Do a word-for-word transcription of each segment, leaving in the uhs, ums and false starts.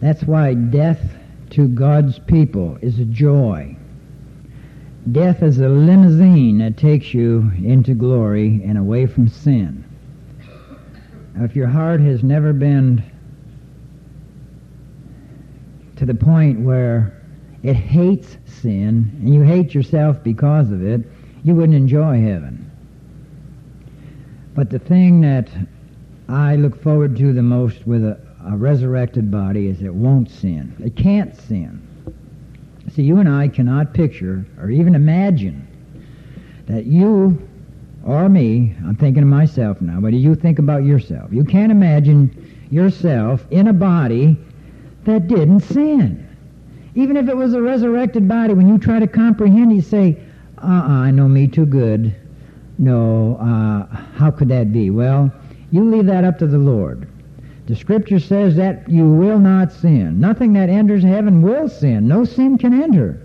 That's why death to God's people is a joy. Death is a limousine that takes you into glory and away from sin. Now, if your heart has never been to the point where it hates sin and you hate yourself because of it, you wouldn't enjoy heaven. But the thing that I look forward to the most with a, a resurrected body is it won't sin. It can't sin. See, you and I cannot picture or even imagine that you or me, I'm thinking of myself now, but you think about yourself. You can't imagine yourself in a body that didn't sin. Even if it was a resurrected body, when you try to comprehend, you say, uh-uh, I know me too good. No, uh, how could that be? Well, you leave that up to the Lord. The Scripture says that you will not sin. Nothing that enters heaven will sin. No sin can enter.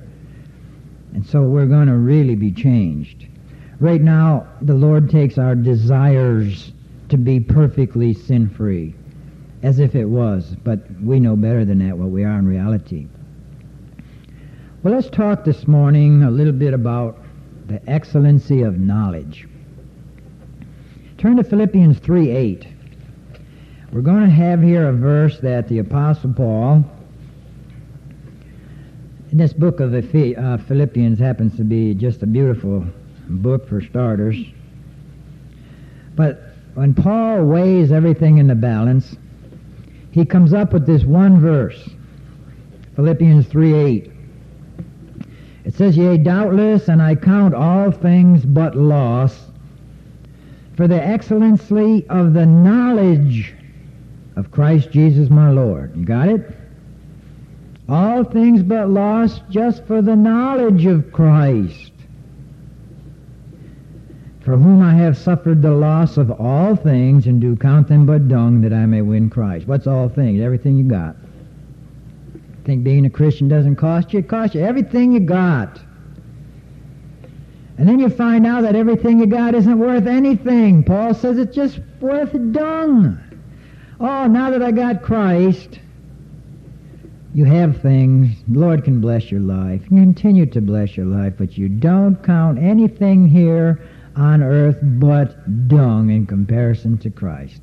And so we're going to really be changed. Right now, the Lord takes our desires to be perfectly sin-free, as if it was. But we know better than that what we are in reality. Well, let's talk this morning a little bit about the excellency of knowledge. Turn to Philippians three eight. We're going to have here a verse that the Apostle Paul, in this book of Philippians, happens to be just a beautiful book for starters. But when Paul weighs everything in the balance, he comes up with this one verse, Philippians three eight. It says, "Yea, doubtless, and I count all things but loss, for the excellency of the knowledge of Christ Jesus my Lord." You got it? All things but lost just for the knowledge of Christ, for whom I have suffered the loss of all things, and do count them but dung, that I may win Christ. What's all things? Everything you got. Think being a Christian doesn't cost you? It costs you everything you got. And then you find out that everything you got isn't worth anything. Paul says it's just worth dung. Oh, now that I got Christ, you have things. The Lord can bless your life. You continue to bless your life, but you don't count anything here on earth but dung in comparison to Christ.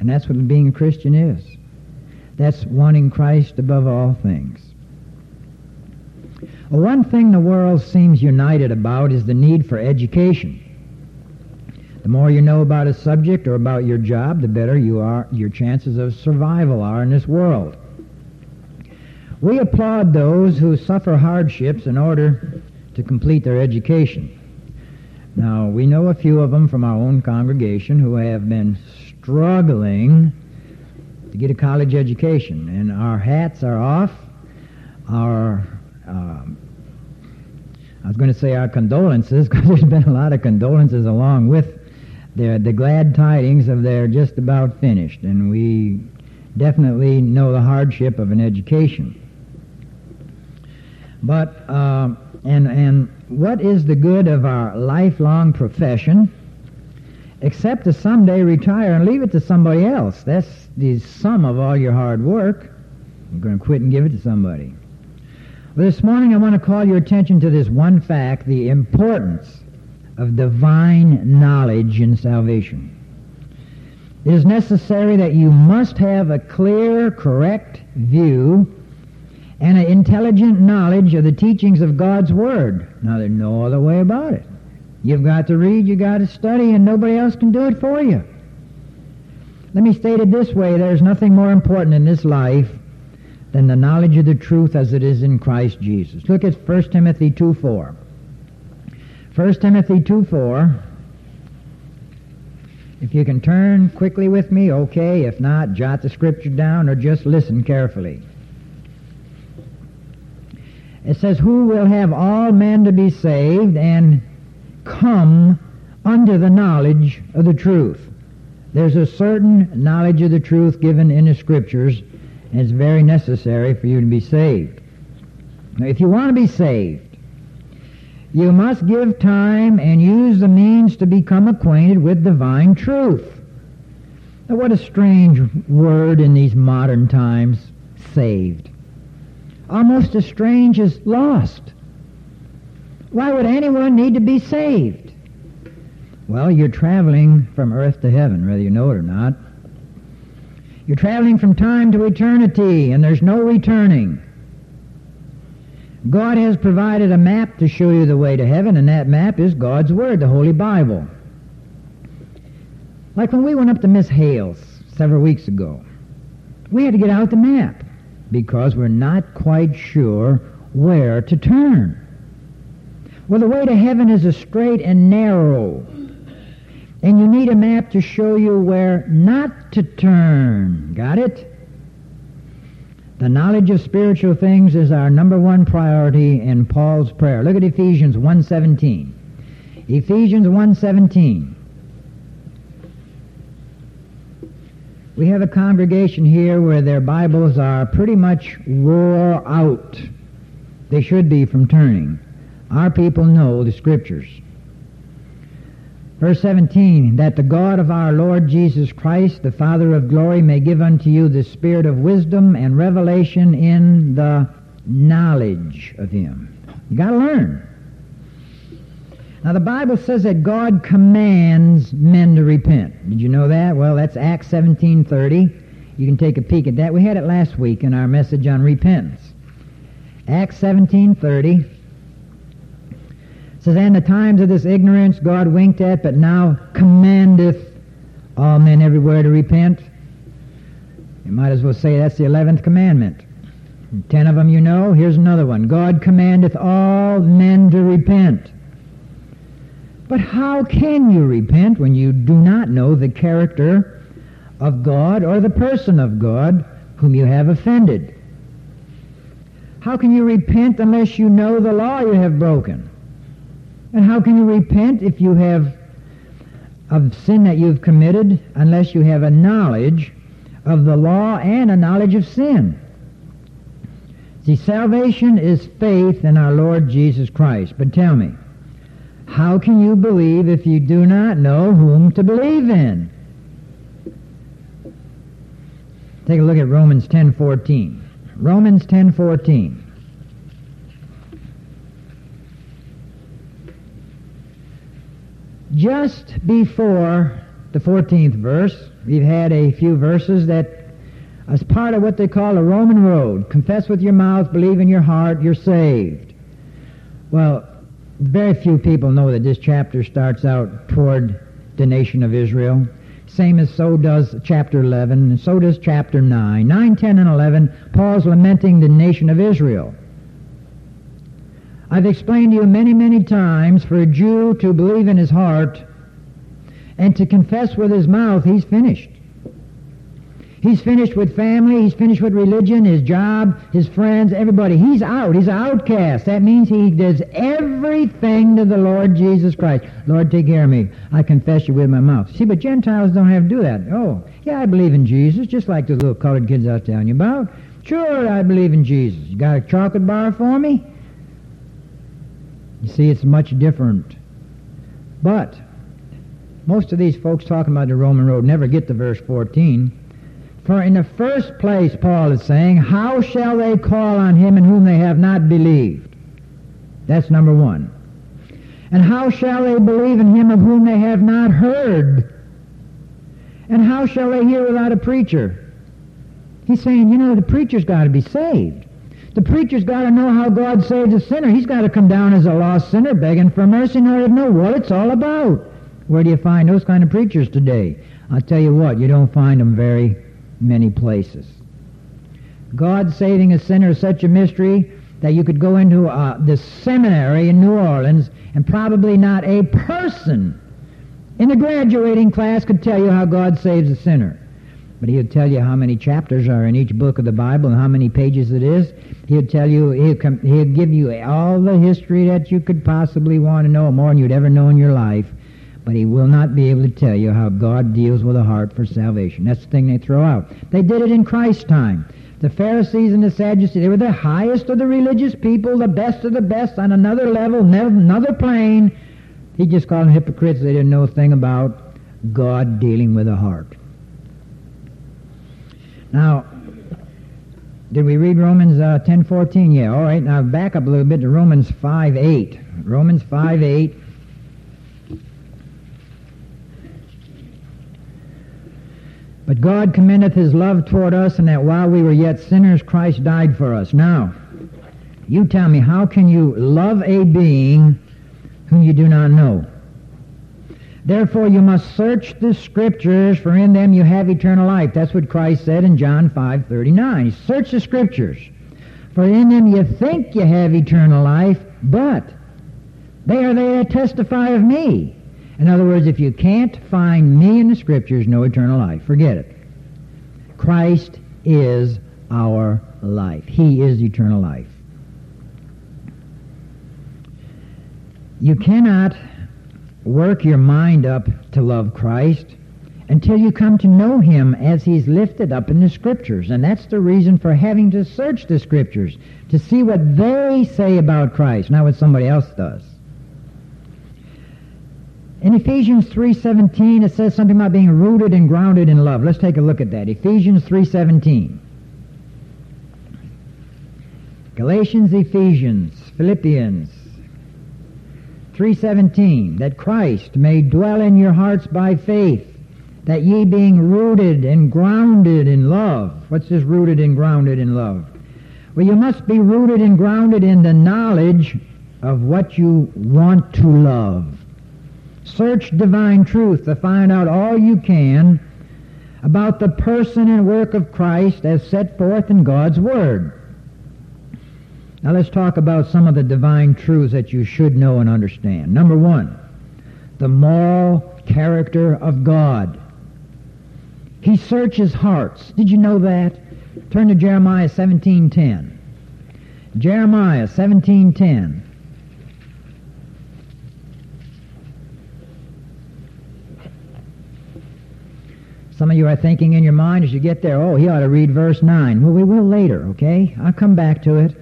And that's what being a Christian is. That's wanting Christ above all things. Well, one thing the world seems united about is the need for education. The more you know about a subject or about your job, the better you are, your chances of survival are in this world. We applaud those who suffer hardships in order to complete their education. Now, we know a few of them from our own congregation who have been struggling to get a college education, and our hats are off. Our, um, I was going to say our condolences, because there's been a lot of condolences along with The, the glad tidings of they're just about finished, and we definitely know the hardship of an education. But, uh, and, and what is the good of our lifelong profession except to someday retire and leave it to somebody else? That's the sum of all your hard work. You're going to quit and give it to somebody. Well, this morning I want to call your attention to this one fact, the importance of divine knowledge in salvation. It is necessary that you must have a clear, correct view and an intelligent knowledge of the teachings of God's Word. Now, there's no other way about it. You've got to read, you've got to study, and nobody else can do it for you. Let me state it this way. There's nothing more important in this life than the knowledge of the truth as it is in Christ Jesus. Look at First Timothy two four. First Timothy two four. If you can turn quickly with me, okay. If not, jot the scripture down or just listen carefully. It says, "Who will have all men to be saved and come unto the knowledge of the truth." There's a certain knowledge of the truth given in the Scriptures, and it's very necessary for you to be saved. Now, if you want to be saved, you must give time and use the means to become acquainted with divine truth. Now, what a strange word in these modern times, saved. Almost as strange as lost. Why would anyone need to be saved? Well, you're traveling from earth to heaven, whether you know it or not. You're traveling from time to eternity, and there's no returning. God has provided a map to show you the way to heaven, and that map is God's Word, the Holy Bible. Like when we went up to Miss Hale's several weeks ago, we had to get out the map because we're not quite sure where to turn. Well, the way to heaven is a straight and narrow, and you need a map to show you where not to turn. Got it? The knowledge of spiritual things is our number one priority in Paul's prayer. Look at Ephesians one seventeen. Ephesians one seventeen. We have a congregation here where their Bibles are pretty much wore out. They should be from turning. Our people know the Scriptures. Verse seventeen, that the God of our Lord Jesus Christ, the Father of glory, may give unto you the spirit of wisdom and revelation in the knowledge of him. You got to learn. Now, the Bible says that God commands men to repent. Did you know that? Well, that's Acts seventeen thirty. You can take a peek at that. We had it last week in our message on repentance. Acts seventeen thirty. It says, and the times of this ignorance God winked at, but now commandeth all men everywhere to repent. You might as well say that's the eleventh commandment. Ten of them you know. Here's another one. God commandeth all men to repent. But how can you repent when you do not know the character of God or the person of God whom you have offended? How can you repent unless you know the law you have broken? And how can you repent if you have of sin that you've committed unless you have a knowledge of the law and a knowledge of sin? See, salvation is faith in our Lord Jesus Christ. But tell me, how can you believe if you do not know whom to believe in? Take a look at Romans ten fourteen. Romans ten fourteen. Just before the fourteenth verse, we've had a few verses that, as part of what they call a Roman road, confess with your mouth, believe in your heart, you're saved. Well, very few people know that this chapter starts out toward the nation of Israel, same as so does chapter eleven, and so does chapter nine. nine, ten, and eleven, Paul's lamenting the nation of Israel. I've explained to you many, many times, for a Jew to believe in his heart and to confess with his mouth, he's finished. He's finished with family, he's finished with religion, his job, his friends, everybody. He's out. He's an outcast. That means he does everything to the Lord Jesus Christ. Lord, take care of me. I confess you with my mouth. See, but Gentiles don't have to do that. Oh, yeah, I believe in Jesus, just like those little colored kids I was telling you about. Sure, I believe in Jesus. You got a chocolate bar for me? You see, it's much different. But most of these folks talking about the Roman road never get to verse fourteen. For in the first place, Paul is saying, how shall they call on him in whom they have not believed? That's number one. And how shall they believe in him of whom they have not heard? And how shall they hear without a preacher? He's saying, you know, the preacher's got to be saved. The preacher's got to know how God saves a sinner. He's got to come down as a lost sinner begging for mercy in order to know what it's all about. Where do you find those kind of preachers today? I'll tell you what, you don't find them very many places. God saving a sinner is such a mystery that you could go into uh, the seminary in New Orleans and probably not a person in the graduating class could tell you how God saves a sinner. But he'll tell you how many chapters are in each book of the Bible and how many pages it is. He'll tell you, he'll, com- he'll give you all the history that you could possibly want to know, more than you'd ever know in your life. But he will not be able to tell you how God deals with a heart for salvation. That's the thing they throw out. They did it in Christ's time. The Pharisees and the Sadducees, they were the highest of the religious people, the best of the best, on another level, another plane. He just called them hypocrites. They didn't know a thing about God dealing with a heart. Now, did we read Romans uh, ten fourteen? Yeah, all right. Now, back up a little bit to Romans five eight. Romans five eight. But God commendeth his love toward us, and that while we were yet sinners, Christ died for us. Now, you tell me, how can you love a being whom you do not know? Therefore you must search the Scriptures, for in them you have eternal life. That's what Christ said in John five thirty-nine. Search the Scriptures, for in them you think you have eternal life, but they are there to testify of me. In other words, if you can't find me in the Scriptures, no eternal life. Forget it. Christ is our life. He is eternal life. You cannot work your mind up to love Christ until you come to know him as he's lifted up in the Scriptures. And that's the reason for having to search the Scriptures, to see what they say about Christ, not what somebody else does. In Ephesians three seventeen, it says something about being rooted and grounded in love. Let's take a look at that. Ephesians three seventeen. Galatians, Ephesians, Philippians three seventeen, that Christ may dwell in your hearts by faith, that ye being rooted and grounded in love. What's this rooted and grounded in love? Well, you must be rooted and grounded in the knowledge of what you want to love. Search divine truth to find out all you can about the person and work of Christ as set forth in God's Word. Now let's talk about some of the divine truths that you should know and understand. Number one, the moral character of God. He searches hearts. Did you know that? Turn to Jeremiah seventeen ten. Jeremiah seventeen ten. Some of you are thinking in your mind as you get there, oh, he ought to read verse nine. Well, we will later, okay? I'll come back to it.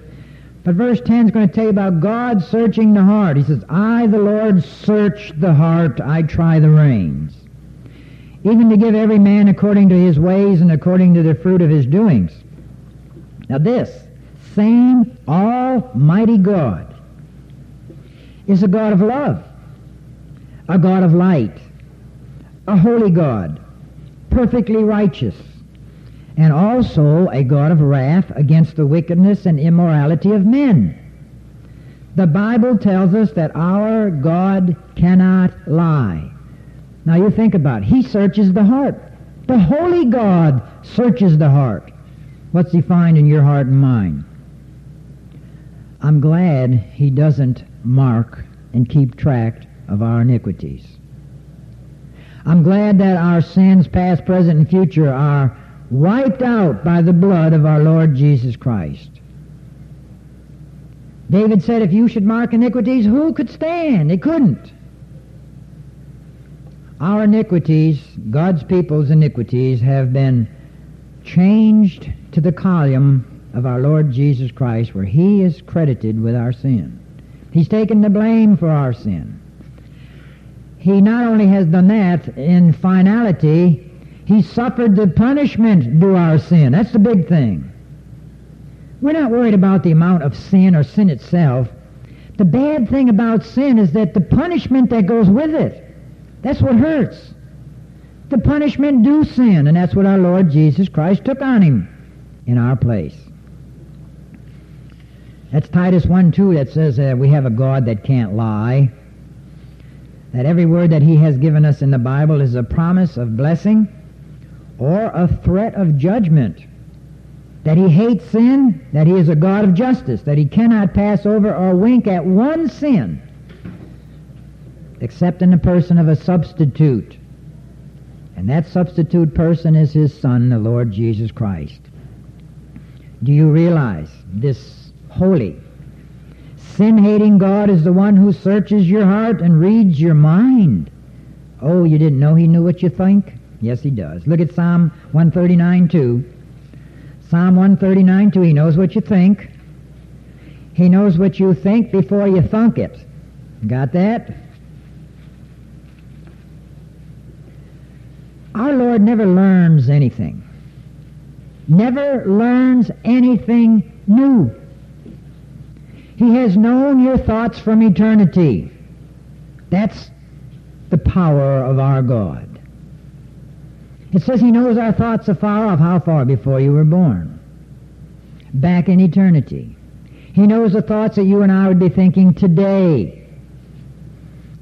But verse ten is going to tell you about God searching the heart. He says, I, the Lord, search the heart. I try the reins, even to give every man according to his ways and according to the fruit of his doings. Now this same almighty God is a God of love, a God of light, a holy God, perfectly righteous, and also a God of wrath against the wickedness and immorality of men. The Bible tells us that our God cannot lie. Now you think about it. He searches the heart. The holy God searches the heart. What's he find in your heart and mine? I'm glad he doesn't mark and keep track of our iniquities. I'm glad that our sins, past, present, and future, are wiped out by the blood of our Lord Jesus Christ. David said, if you should mark iniquities, who could stand? They couldn't. Our iniquities, God's people's iniquities, have been changed to the column of our Lord Jesus Christ, where he is credited with our sin. He's taken the blame for our sin. He not only has done that in finality, he suffered the punishment due our sin. That's the big thing. We're not worried about the amount of sin or sin itself. The bad thing about sin is that the punishment that goes with it, that's what hurts. The punishment due sin, and that's what our Lord Jesus Christ took on him in our place. That's Titus one two that says that we have a God that can't lie, that every word that he has given us in the Bible is a promise of blessing or a threat of judgment, that he hates sin, that he is a God of justice, that he cannot pass over or wink at one sin except in the person of a substitute. And that substitute person is his Son, the Lord Jesus Christ. Do you realize this holy, sin-hating God is the one who searches your heart and reads your mind? Oh, you didn't know he knew what you think? Yes, he does. Look at Psalm one thirty-nine two. Psalm one thirty-nine two, he knows what you think. He knows what you think before you thunk it. Got that? Our Lord never learns anything. never learns anything new. He has known your thoughts from eternity. That's the power of our God. It says he knows our thoughts afar off, how far before you were born, back in eternity. He knows the thoughts that you and I would be thinking today.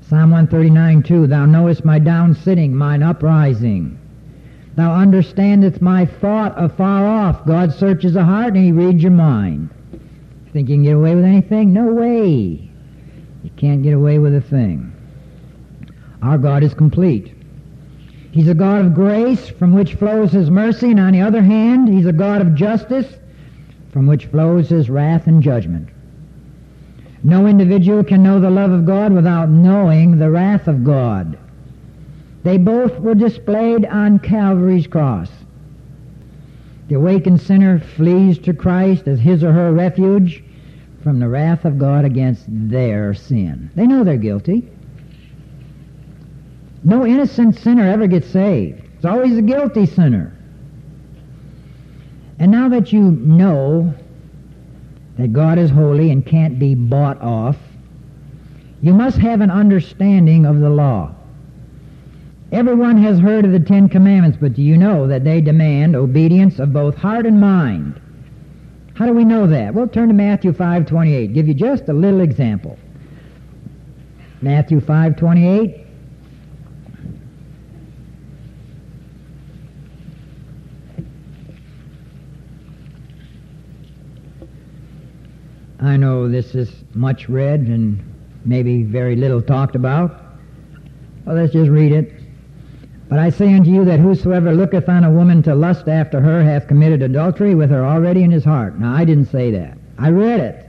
Psalm one thirty-nine, two, thou knowest my down sitting, mine uprising. Thou understandest my thought afar off. God searches the heart and he reads your mind. Think you can get away with anything? No way. You can't get away with a thing. Our God is complete. He's a God of grace from which flows his mercy, and on the other hand, he's a God of justice from which flows his wrath and judgment. No individual can know the love of God without knowing the wrath of God. They both were displayed on Calvary's cross. The awakened sinner flees to Christ as his or her refuge from the wrath of God against their sin. They know they're guilty. No innocent sinner ever gets saved. It's always the guilty sinner. And now that you know that God is holy and can't be bought off, you must have an understanding of the law. Everyone has heard of the Ten Commandments, but do you know that they demand obedience of both heart and mind? How do we know that? Well, turn to Matthew five twenty-eight. Give you just a little example. Matthew five twenty-eight. I know this is much read and maybe very little talked about. Well, let's just read it. But I say unto you that whosoever looketh on a woman to lust after her hath committed adultery with her already in his heart. Now, I didn't say that. I read it.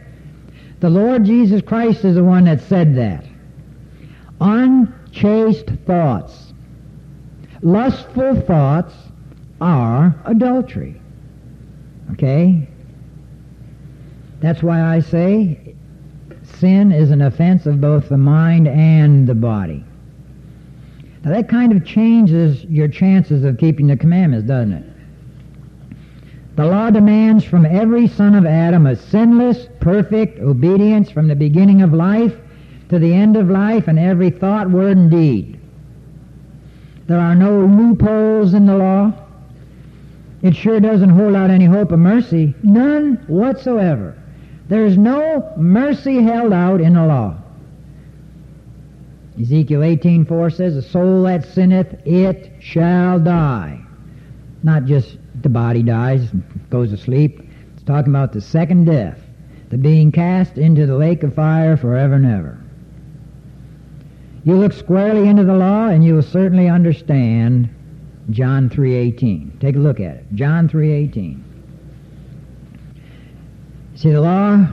The Lord Jesus Christ is the one that said that. Unchaste thoughts, lustful thoughts are adultery. Okay? That's why I say sin is an offense of both the mind and the body. Now that kind of changes your chances of keeping the commandments, doesn't it? The law demands from every son of Adam a sinless, perfect obedience from the beginning of life to the end of life and every thought, word, and deed. There are no loopholes in the law. It sure doesn't hold out any hope of mercy, none whatsoever. There is no mercy held out in the law. Ezekiel eighteen four says, the soul that sinneth, it shall die. Not just the body dies, goes to sleep. It's talking about the second death, the being cast into the lake of fire forever and ever. You look squarely into the law and you will certainly understand John three eighteen. Take a look at it. John three eighteen. See, the law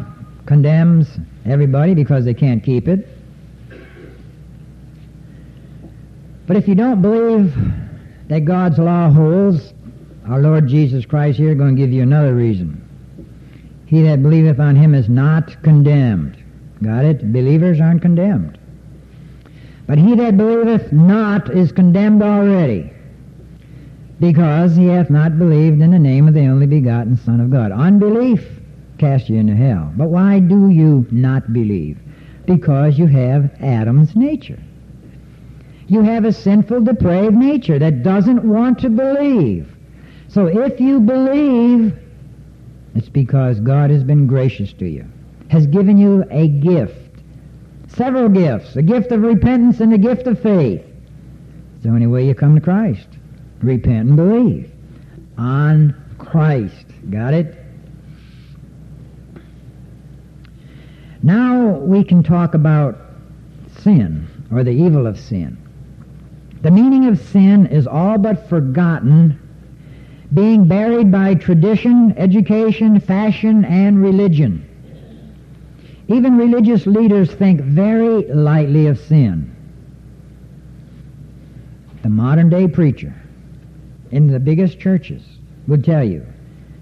condemns everybody because they can't keep it. But if you don't believe that God's law holds, our Lord Jesus Christ here is going to give you another reason. He that believeth on him is not condemned. Got it? Believers aren't condemned. But he that believeth not is condemned already, because he hath not believed in the name of the only begotten Son of God. Unbelief casts you into hell. But why do you not believe? Because you have Adam's nature. You have a sinful, depraved nature that doesn't want to believe. So if you believe, it's because God has been gracious to you, has given you a gift, several gifts, the gift of repentance and the gift of faith. It's the only way you come to Christ. Repent and believe on Christ. Got it? Now we can talk about sin, or the evil of sin. The meaning of sin is all but forgotten, being buried by tradition, education, fashion, and religion. Even religious leaders think very lightly of sin. The modern-day preacher in the biggest churches would tell you,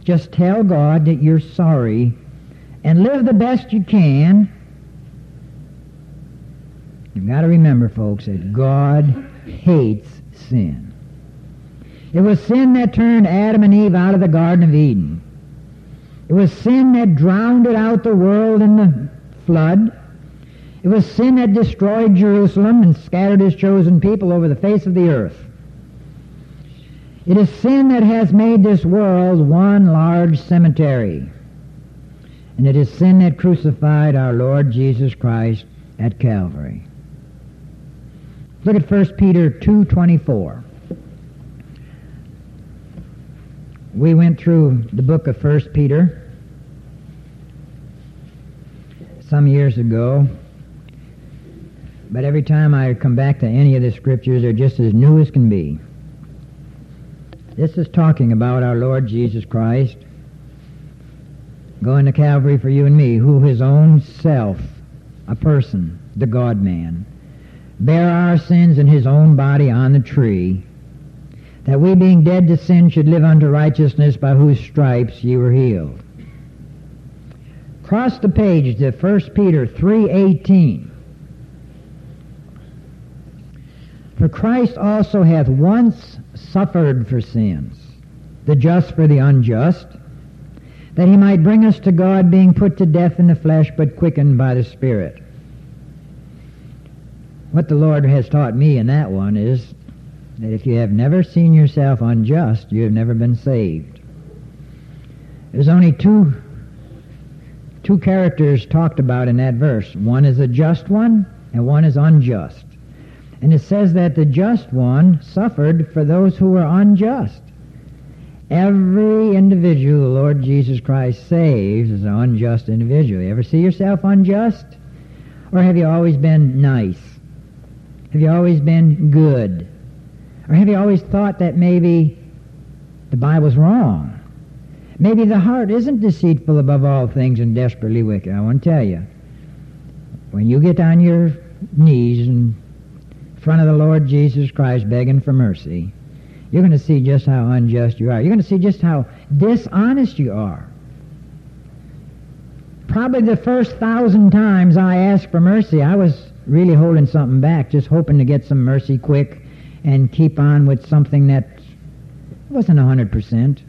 just tell God that you're sorry and live the best you can. You've got to remember, folks, that God hates sin. It was sin that turned Adam and Eve out of the Garden of Eden. It was sin that drowned out the world in the flood. It was sin that destroyed Jerusalem and scattered his chosen people over the face of the earth. It is sin that has made this world one large cemetery. And it is sin that crucified our Lord Jesus Christ at Calvary. Look at First Peter two twenty-four. We went through the book of First Peter some years ago, but every time I come back to any of the scriptures, they're just as new as can be. This is talking about our Lord Jesus Christ going to Calvary for you and me, who his own self, a person, the God-man, bear our sins in his own body on the tree, that we being dead to sin should live unto righteousness, by whose stripes ye were healed. Cross the page to First Peter three eighteen. For Christ also hath once suffered for sins, the just for the unjust, that he might bring us to God, being put to death in the flesh, but quickened by the Spirit. What the Lord has taught me in that one is that if you have never seen yourself unjust, you have never been saved. There's only two, two characters talked about in that verse. One is a just one, and one is unjust. And it says that the just one suffered for those who were unjust. Every individual the Lord Jesus Christ saves is an unjust individual. You ever see yourself unjust? Or have you always been nice? Have you always been good? Or have you always thought that maybe the Bible's wrong? Maybe the heart isn't deceitful above all things and desperately wicked. I want to tell you, when you get on your knees in front of the Lord Jesus Christ begging for mercy, you're going to see just how unjust you are. You're going to see just how dishonest you are. Probably the first thousand times I asked for mercy, I was really holding something back, just hoping to get some mercy quick and keep on with something that wasn't one hundred percent.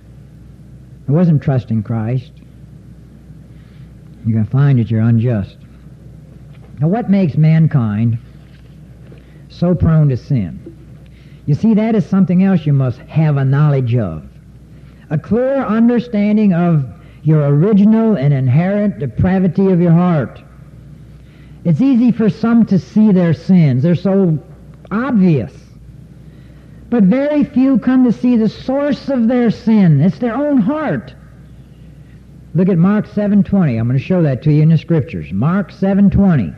I wasn't trusting Christ. You're going to find that you're unjust. Now, what makes mankind so prone to sin? You see, that is something else you must have a knowledge of. A clear understanding of your original and inherent depravity of your heart. It's easy for some to see their sins. They're so obvious. But very few come to see the source of their sin. It's their own heart. Look at Mark seven twenty. I'm going to show that to you in the scriptures. Mark seven twenty.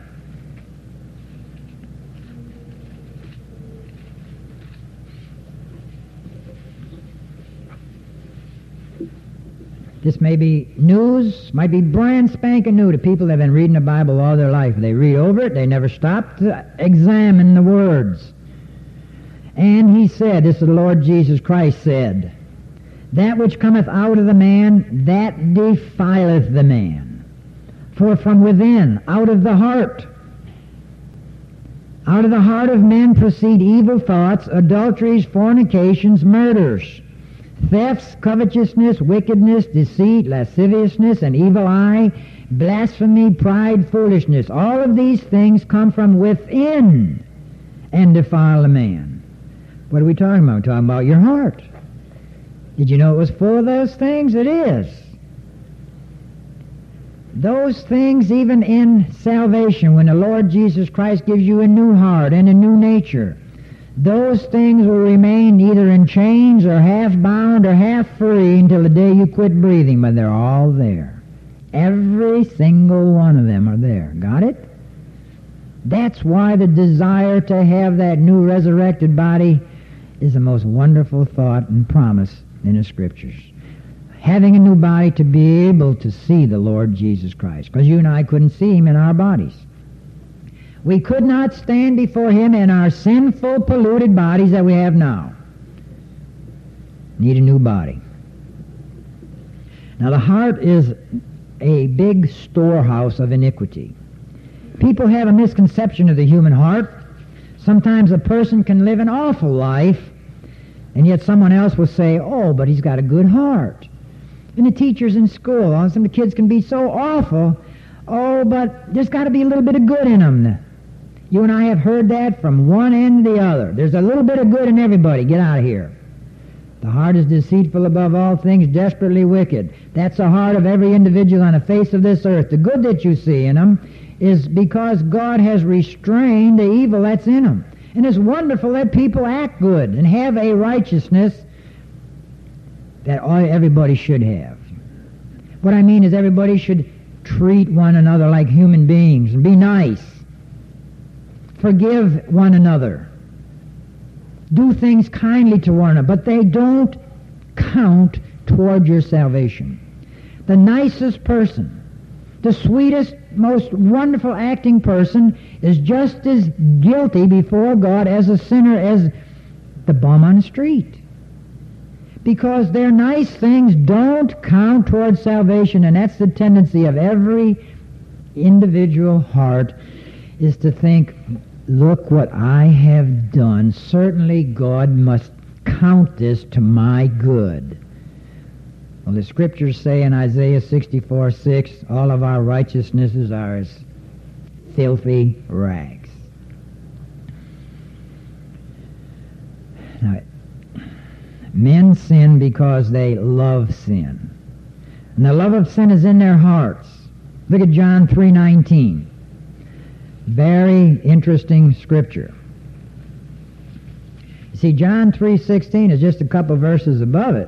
This may be news, might be brand spanking new to people that have been reading the Bible all their life. They read over it. They never stop to examine the words. And he said, this is the Lord Jesus Christ said, that which cometh out of the man, that defileth the man. For from within, out of the heart, out of the heart of men proceed evil thoughts, adulteries, fornications, murders, thefts, covetousness, wickedness, deceit, lasciviousness, an evil eye, blasphemy, pride, foolishness. All of these things come from within and defile a man. What are we talking about? We're talking about your heart. Did you know it was full of those things? It is. Those things, even in salvation, when the Lord Jesus Christ gives you a new heart and a new nature, those things will remain either in chains or half bound or half free until the day you quit breathing, but they're all there. Every single one of them are there. Got it? That's why the desire to have that new resurrected body is the most wonderful thought and promise in the Scriptures. Having a new body to be able to see the Lord Jesus Christ, because you and I couldn't see him in our bodies. We could not stand before him in our sinful, polluted bodies that we have now. Need a new body. Now, the heart is a big storehouse of iniquity. People have a misconception of the human heart. Sometimes a person can live an awful life And yet someone else will say, oh, but he's got a good heart. And the teachers in school, oh, some of the kids can be so awful. Oh, but there's got to be a little bit of good in them. You and I have heard that from one end to the other. There's a little bit of good in everybody. Get out of here. The heart is deceitful above all things, desperately wicked. That's the heart of every individual on the face of this earth. The good that you see in them is because God has restrained the evil that's in them. And it's wonderful that people act good and have a righteousness that everybody should have. What I mean is everybody should treat one another like human beings and be nice. Forgive one another. Do things kindly to one another, but they don't count toward your salvation. The nicest person, the sweetest, most wonderful acting person is just as guilty before God as a sinner as the bum on the street. Because their nice things don't count toward salvation, and that's the tendency of every individual heart is to think, look what I have done. Certainly God must count this to my good. Well, the Scriptures say in Isaiah sixty-four six, all of our righteousnesses are as filthy rags. Now, men sin because they love sin. And the love of sin is in their hearts. Look at John three nineteen. Very interesting scripture. You see, John three sixteen is just a couple verses above it.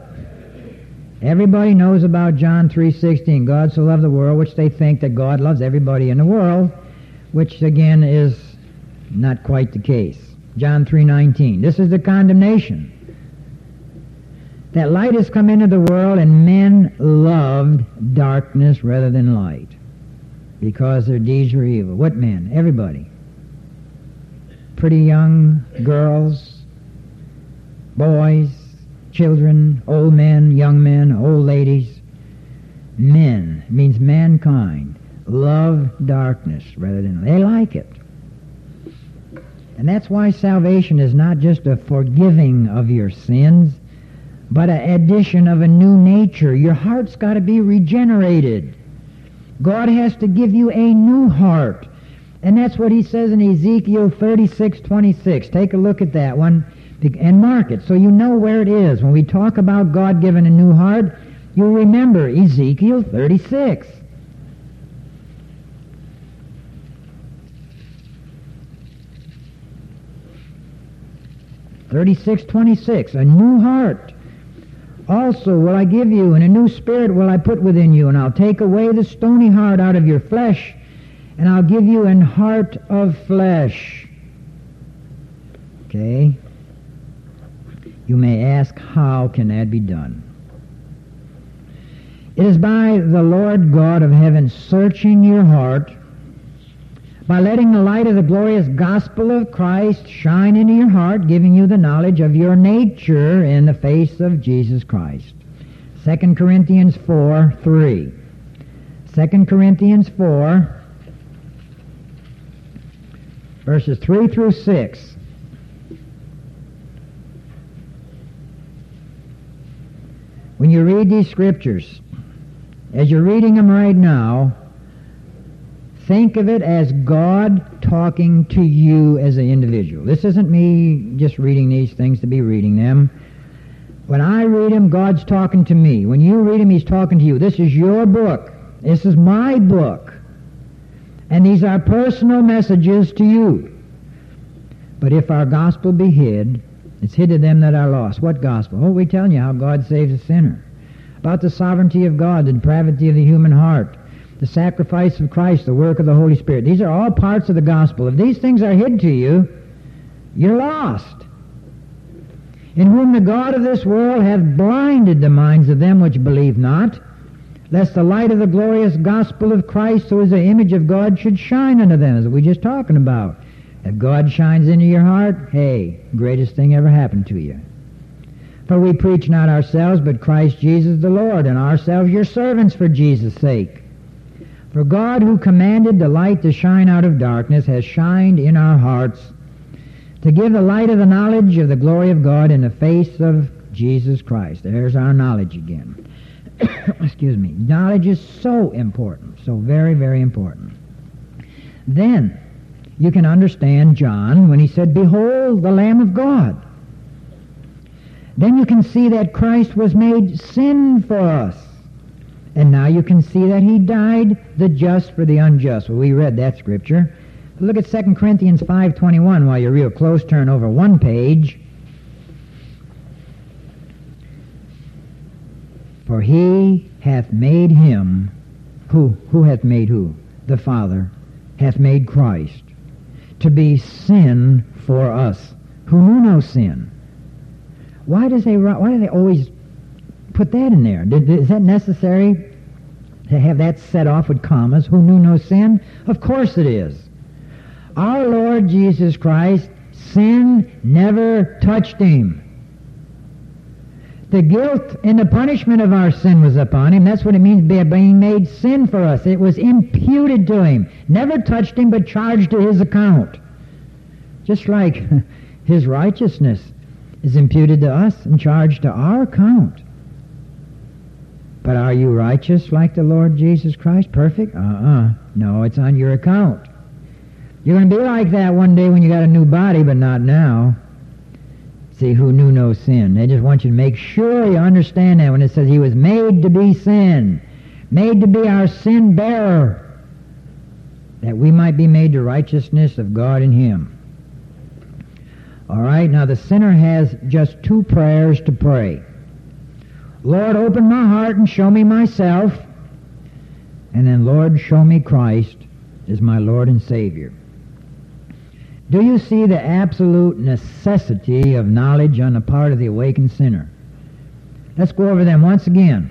Everybody knows about John three sixteen. God so loved the world, which they think that God loves everybody in the world, which again is not quite the case. John three nineteen. This is the condemnation. That light has come into the world and men loved darkness rather than light, because their deeds were evil. What men? Everybody. Pretty young girls, boys, children, old men, young men, old ladies. Men means mankind. Love darkness rather than they like it. And that's why salvation is not just a forgiving of your sins, but an addition of a new nature. Your heart's got to be regenerated. God has to give you a new heart. And that's what he says in Ezekiel thirty-six twenty-six. Take a look at that one and mark it so you know where it is. When we talk about God giving a new heart, you'll remember Ezekiel thirty-six. thirty-six twenty-six, a new heart. Also will I give you, and a new spirit will I put within you, and I'll take away the stony heart out of your flesh, and I'll give you an heart of flesh. Okay? You may ask, how can that be done? It is by the Lord God of heaven searching your heart, by letting the light of the glorious gospel of Christ shine into your heart, giving you the knowledge of your nature in the face of Jesus Christ. Second Corinthians four three. Second Corinthians four, verses three through six. When you read these scriptures, as you're reading them right now, think of it as God talking to you as an individual. This isn't me just reading these things to be reading them. When I read them, God's talking to me. When you read them, he's talking to you. This is your book. This is my book. And these are personal messages to you. But if our gospel be hid, it's hid to them that are lost. What gospel? Oh, we're telling you how God saves a sinner. About the sovereignty of God, the depravity of the human heart, the sacrifice of Christ, the work of the Holy Spirit. These are all parts of the gospel. If these things are hid to you, you're lost. In whom the God of this world hath blinded the minds of them which believe not, lest the light of the glorious gospel of Christ, who is the image of God, should shine unto them, as we were just talking about. If God shines into your heart, hey, greatest thing ever happened to you. For we preach not ourselves, but Christ Jesus the Lord, and ourselves your servants for Jesus' sake. For God, who commanded the light to shine out of darkness, has shined in our hearts to give the light of the knowledge of the glory of God in the face of Jesus Christ. There's our knowledge again. Excuse me. Knowledge is so important, so very, very important. Then you can understand John when he said, "Behold, the Lamb of God." Then you can see that Christ was made sin for us. And now you can see that he died the just for the unjust. Well, we read that scripture. Look at Second Corinthians five twenty-one while you're real close. Turn over one page. For he hath made him, who, who hath made who? The Father hath made Christ to be sin for us, who knew no sin. Why does they why do they always put that in there? Did, is that necessary to have that set off with commas? Who knew no sin? Of course it is. Our Lord Jesus Christ, sin never touched him. The guilt and the punishment of our sin was upon him. That's what it means by being made sin for us. It was imputed to him. Never touched him, but charged to his account. Just like his righteousness is imputed to us and charged to our account. But are you righteous like the Lord Jesus Christ? Perfect? Uh-uh. No, it's on your account. You're going to be like that one day when you got a new body, but not now. See, who knew no sin. They just want you to make sure you understand that when it says he was made to be sin, made to be our sin bearer, that we might be made the righteousness of God in him. All right, now the sinner has just two prayers to pray. Lord, open my heart and show me myself. And then, Lord, show me Christ as my Lord and Savior. Do you see the absolute necessity of knowledge on the part of the awakened sinner? Let's go over them once again.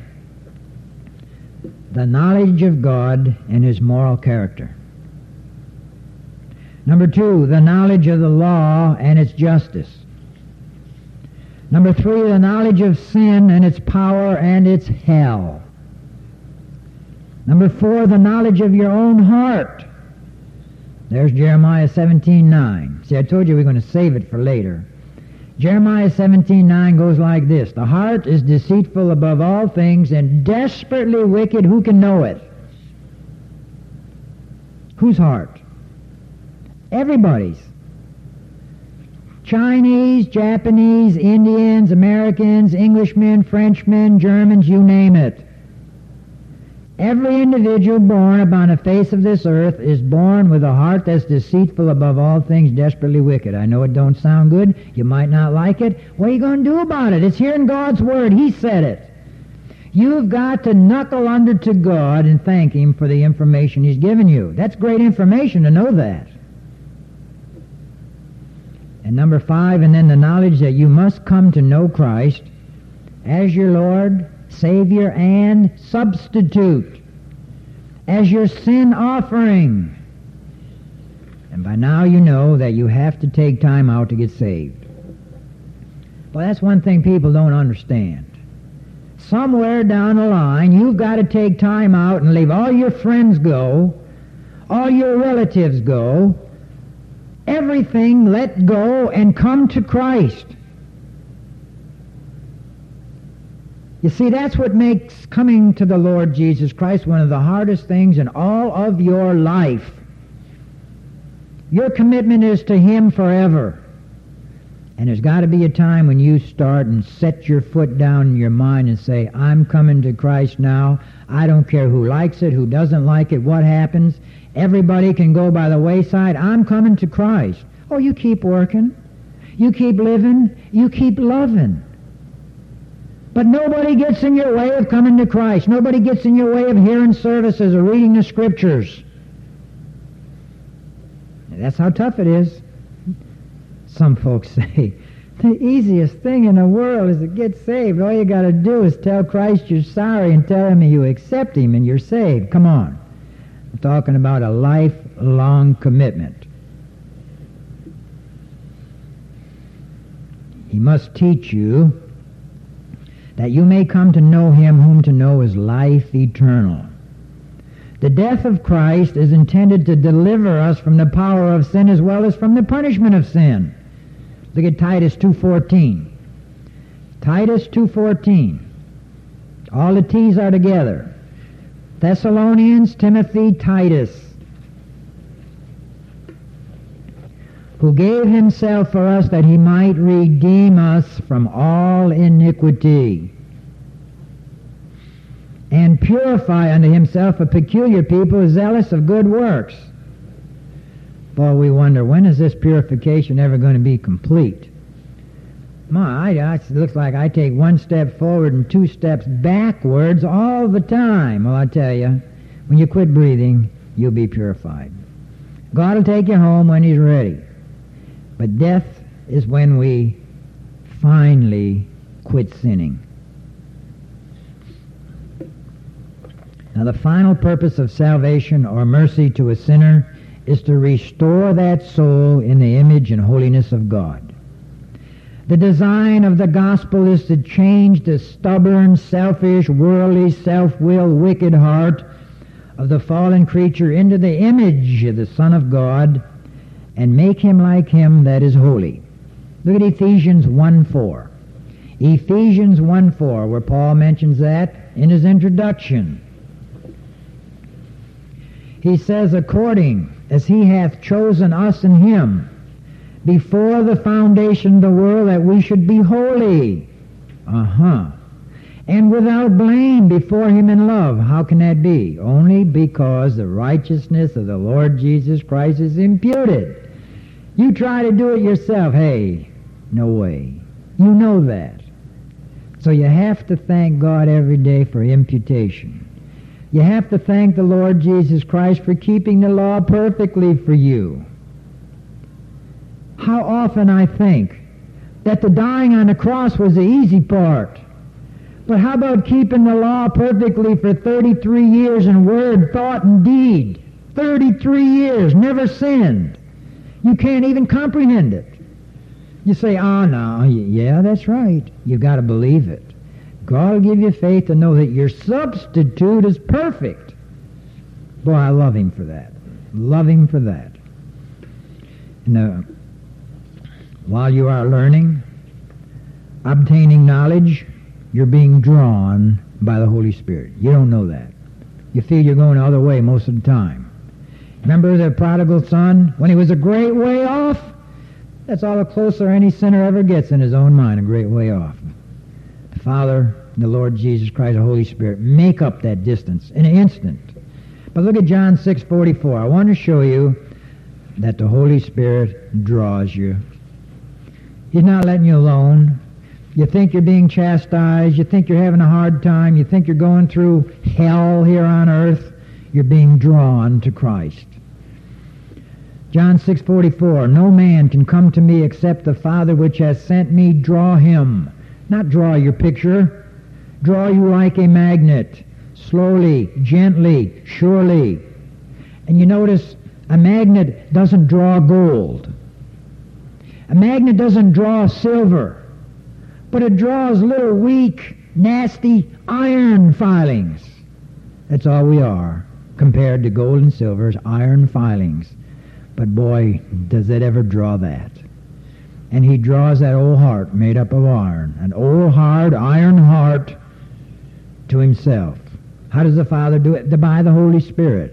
The knowledge of God and his moral character. Number two, the knowledge of the law and its justice. Number three, the knowledge of sin and its power and its hell. Number four, the knowledge of your own heart. There's Jeremiah seventeen nine. See, I told you we we're going to save it for later. Jeremiah seventeen nine goes like this. The heart is deceitful above all things and desperately wicked. Who can know it? Whose heart? Everybody's. Chinese, Japanese, Indians, Americans, Englishmen, Frenchmen, Germans, you name it. Every individual born upon the face of this earth is born with a heart that's deceitful above all things, desperately wicked. I know it don't sound good. You might not like it. What are you going to do about it? It's here in God's Word. He said it. You've got to knuckle under to God and thank him for the information he's given you. That's great information to know that. And number five, and then the knowledge that you must come to know Christ as your Lord, Savior, and substitute, as your sin offering. And by now you know that you have to take time out to get saved. Well, that's one thing people don't understand. Somewhere down the line, you've got to take time out and leave all your friends go, all your relatives go, everything let go and come to Christ. You see, that's what makes coming to the Lord Jesus Christ one of the hardest things in all of your life. Your commitment is to him forever. And there's got to be a time when you start and set your foot down in your mind and say, I'm coming to Christ now. I don't care who likes it, who doesn't like it, what happens. Everybody can go by the wayside. I'm coming to Christ. Oh, you keep working. You keep living. You keep loving. But nobody gets in your way of coming to Christ. Nobody gets in your way of hearing services or reading the scriptures. And that's how tough it is. Some folks say, the easiest thing in the world is to get saved. All you got to do is tell Christ you're sorry and tell him you accept him and you're saved. Come on. I'm talking about a lifelong commitment. He must teach you that you may come to know him whom to know is life eternal. The death of Christ is intended to deliver us from the power of sin as well as from the punishment of sin. Look at Titus two fourteen. Titus two fourteen. All the T's are together. Thessalonians, Timothy, Titus, who gave himself for us that he might redeem us from all iniquity, and purify unto himself a peculiar people zealous of good works. Boy, we wonder, when is this purification ever going to be complete? My, I, I, it looks like I take one step forward and two steps backwards all the time. Well, I tell you, when you quit breathing, you'll be purified. God will take you home when he's ready. But death is when we finally quit sinning. Now, the final purpose of salvation or mercy to a sinner is to restore that soul in the image and holiness of God. The design of the gospel is to change the stubborn, selfish, worldly, self-willed, wicked heart of the fallen creature into the image of the Son of God and make him like him that is holy. Look at Ephesians one four. Ephesians one four, where Paul mentions that in his introduction. He says, according as he hath chosen us in him before the foundation of the world, that we should be holy. Uh-huh. And without blame before him in love. How can that be? Only because the righteousness of the Lord Jesus Christ is imputed. You try to do it yourself. Hey, no way. You know that. So you have to thank God every day for imputation. You have to thank the Lord Jesus Christ for keeping the law perfectly for you. How often I think that the dying on the cross was the easy part. But how about keeping the law perfectly for thirty-three years in word, thought, and deed? thirty-three years, never sinned. You can't even comprehend it. You say, oh, no, yeah, that's right. You've got to believe it. God will give you faith to know that your substitute is perfect. Boy, I love him for that. Love him for that. And uh, while you are learning, obtaining knowledge, you're being drawn by the Holy Spirit. You don't know that. You feel you're going the other way most of the time. Remember the prodigal son? When he was a great way off? That's all the closer any sinner ever gets in his own mind, a great way off. Father, the Lord Jesus Christ, the Holy Spirit, make up that distance in an instant. But look at John six forty-four. I want to show you that the Holy Spirit draws you. He's not letting you alone. You think you're being chastised. You think you're having a hard time. You think you're going through hell here on earth. You're being drawn to Christ. John six forty-four. No man can come to me except the Father which has sent me draw him. Not draw your picture, draw you like a magnet, slowly, gently, surely. And you notice a magnet doesn't draw gold. A magnet doesn't draw silver, but it draws little weak, nasty iron filings. That's all we are compared to gold and silver's iron filings. But boy, does it ever draw that. And he draws that old heart made up of iron, an old hard iron heart, to himself. How does the Father do it? By the Holy Spirit.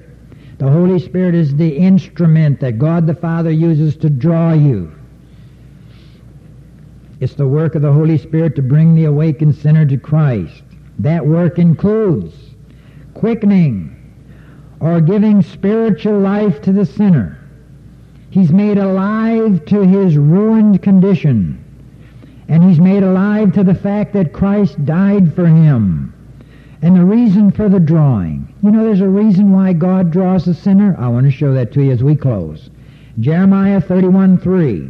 The Holy Spirit is the instrument that God the Father uses to draw you. It's the work of the Holy Spirit to bring the awakened sinner to Christ. That work includes quickening or giving spiritual life to the sinner. He's made alive to his ruined condition. And he's made alive to the fact that Christ died for him. And the reason for the drawing. You know, there's a reason why God draws the sinner. I want to show that to you as we close. Jeremiah thirty-one three.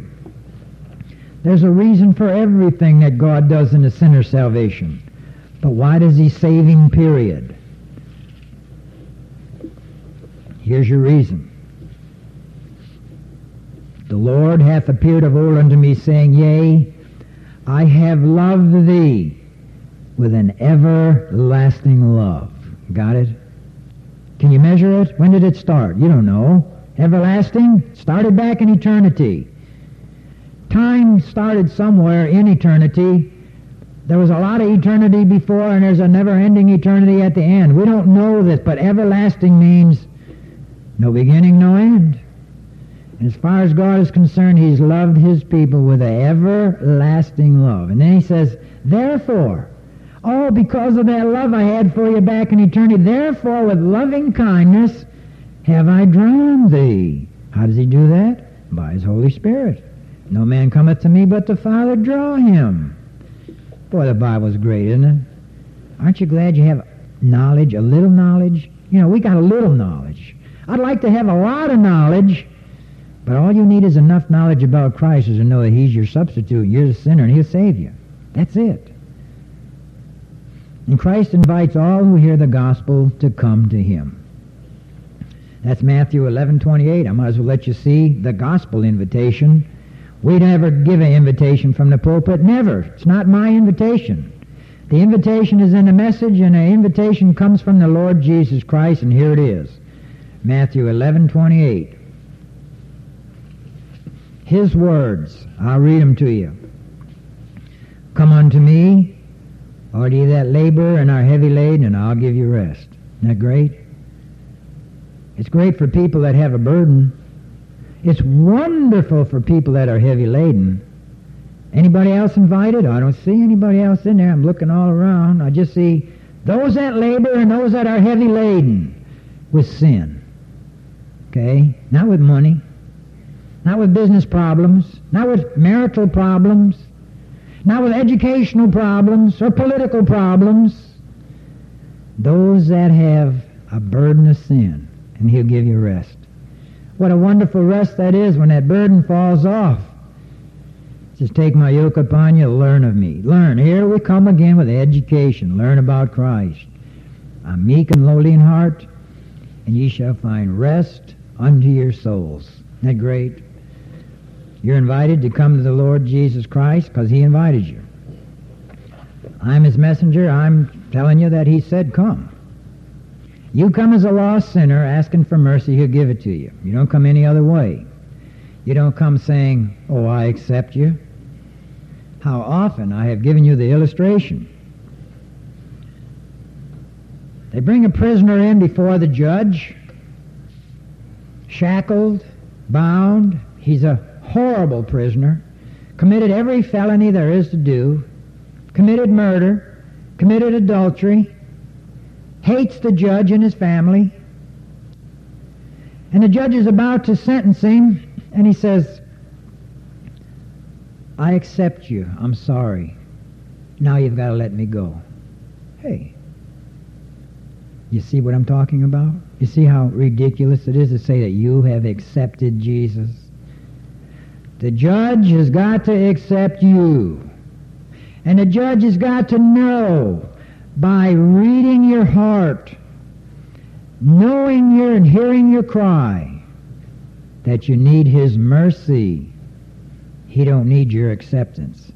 There's a reason for everything that God does in the sinner's salvation. But why does he save him, period? Here's your reason. The Lord hath appeared of old unto me, saying, Yea, I have loved thee with an everlasting love. Got it? Can you measure it? When did it start? You don't know. Everlasting? Started back in eternity. time started somewhere in eternity. There was a lot of eternity before, and there's a never-ending eternity at the end. We don't know this, but everlasting means no beginning, no end. And as far as God is concerned, he's loved his people with an everlasting love. And then he says, therefore, oh, because of that love I had for you back in eternity, therefore with loving kindness have I drawn thee. How does he do that? By his Holy Spirit. No man cometh to me but the Father draw him. Boy, the Bible's great, isn't it? Aren't you glad you have knowledge, a little knowledge? You know, we got a little knowledge. I'd like to have a lot of knowledge, but all you need is enough knowledge about Christ is to know that he's your substitute, you're the sinner, and he'll save you. That's it. And Christ invites all who hear the gospel to come to him. That's Matthew eleven twenty-eight. I might as well let you see the gospel invitation. We never give an invitation from the pulpit. Never. It's not my invitation. The invitation is in the message, and the invitation comes from the Lord Jesus Christ, and here it is. Matthew eleven twenty-eight. His words. I'll read them to you. Come unto me, all ye that labor and are heavy laden, and I'll give you rest. Isn't that great? It's great for people that have a burden. It's wonderful for people that are heavy laden. Anybody else invited? I don't see anybody else in there. I'm looking all around. I just see those that labor and those that are heavy laden with sin. Okay? Not with money. Not with business problems. Not with marital problems. Not with educational problems or political problems. Those that have a burden of sin, and he'll give you rest. What a wonderful rest that is when that burden falls off. Just take my yoke upon you, learn of me. Learn. Here we come again with education. Learn about Christ. I'm meek and lowly in heart, and ye shall find rest unto your souls. Isn't that great? You're invited to come to the Lord Jesus Christ because he invited you. I'm his messenger. I'm telling you that he said, come. You come as a lost sinner asking for mercy, he'll give it to you. You don't come any other way. You don't come saying, oh, I accept you. How often I have given you the illustration. They bring a prisoner in before the judge, shackled, bound. He's a horrible prisoner, committed every felony there is to do, committed murder, committed adultery, hates the judge and his family. And the judge is about to sentence him, and he says, I accept you. I'm sorry. Now you've got to let me go. Hey, you see what I'm talking about? You see how ridiculous it is to say that you have accepted Jesus? The judge has got to accept you. And the judge has got to know by reading your heart, knowing your and hearing your cry, that you need his mercy. He don't need your acceptance.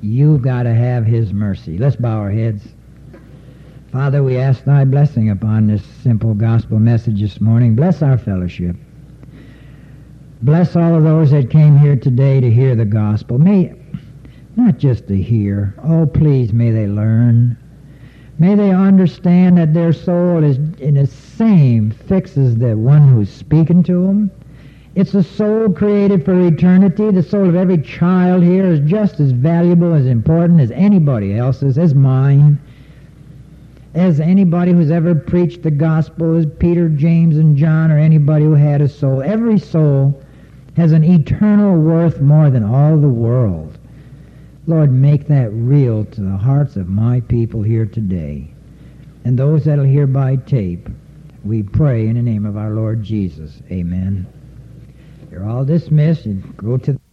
You've got to have his mercy. Let's bow our heads. Father, we ask thy blessing upon this simple gospel message this morning. Bless our fellowship. Bless all of those that came here today to hear the gospel. May, not just to hear, oh, please, may they learn. May they understand that their soul is in the same fix as the one who's speaking to them. It's a soul created for eternity. The soul of every child here is just as valuable, as important as anybody else's, as mine, as anybody who's ever preached the gospel, as Peter, James, and John, or anybody who had a soul. Every soul has an eternal worth more than all the world. Lord, make that real to the hearts of my people here today. And those that'll hear by tape, we pray in the name of our Lord Jesus. Amen. You're all dismissed. You go to the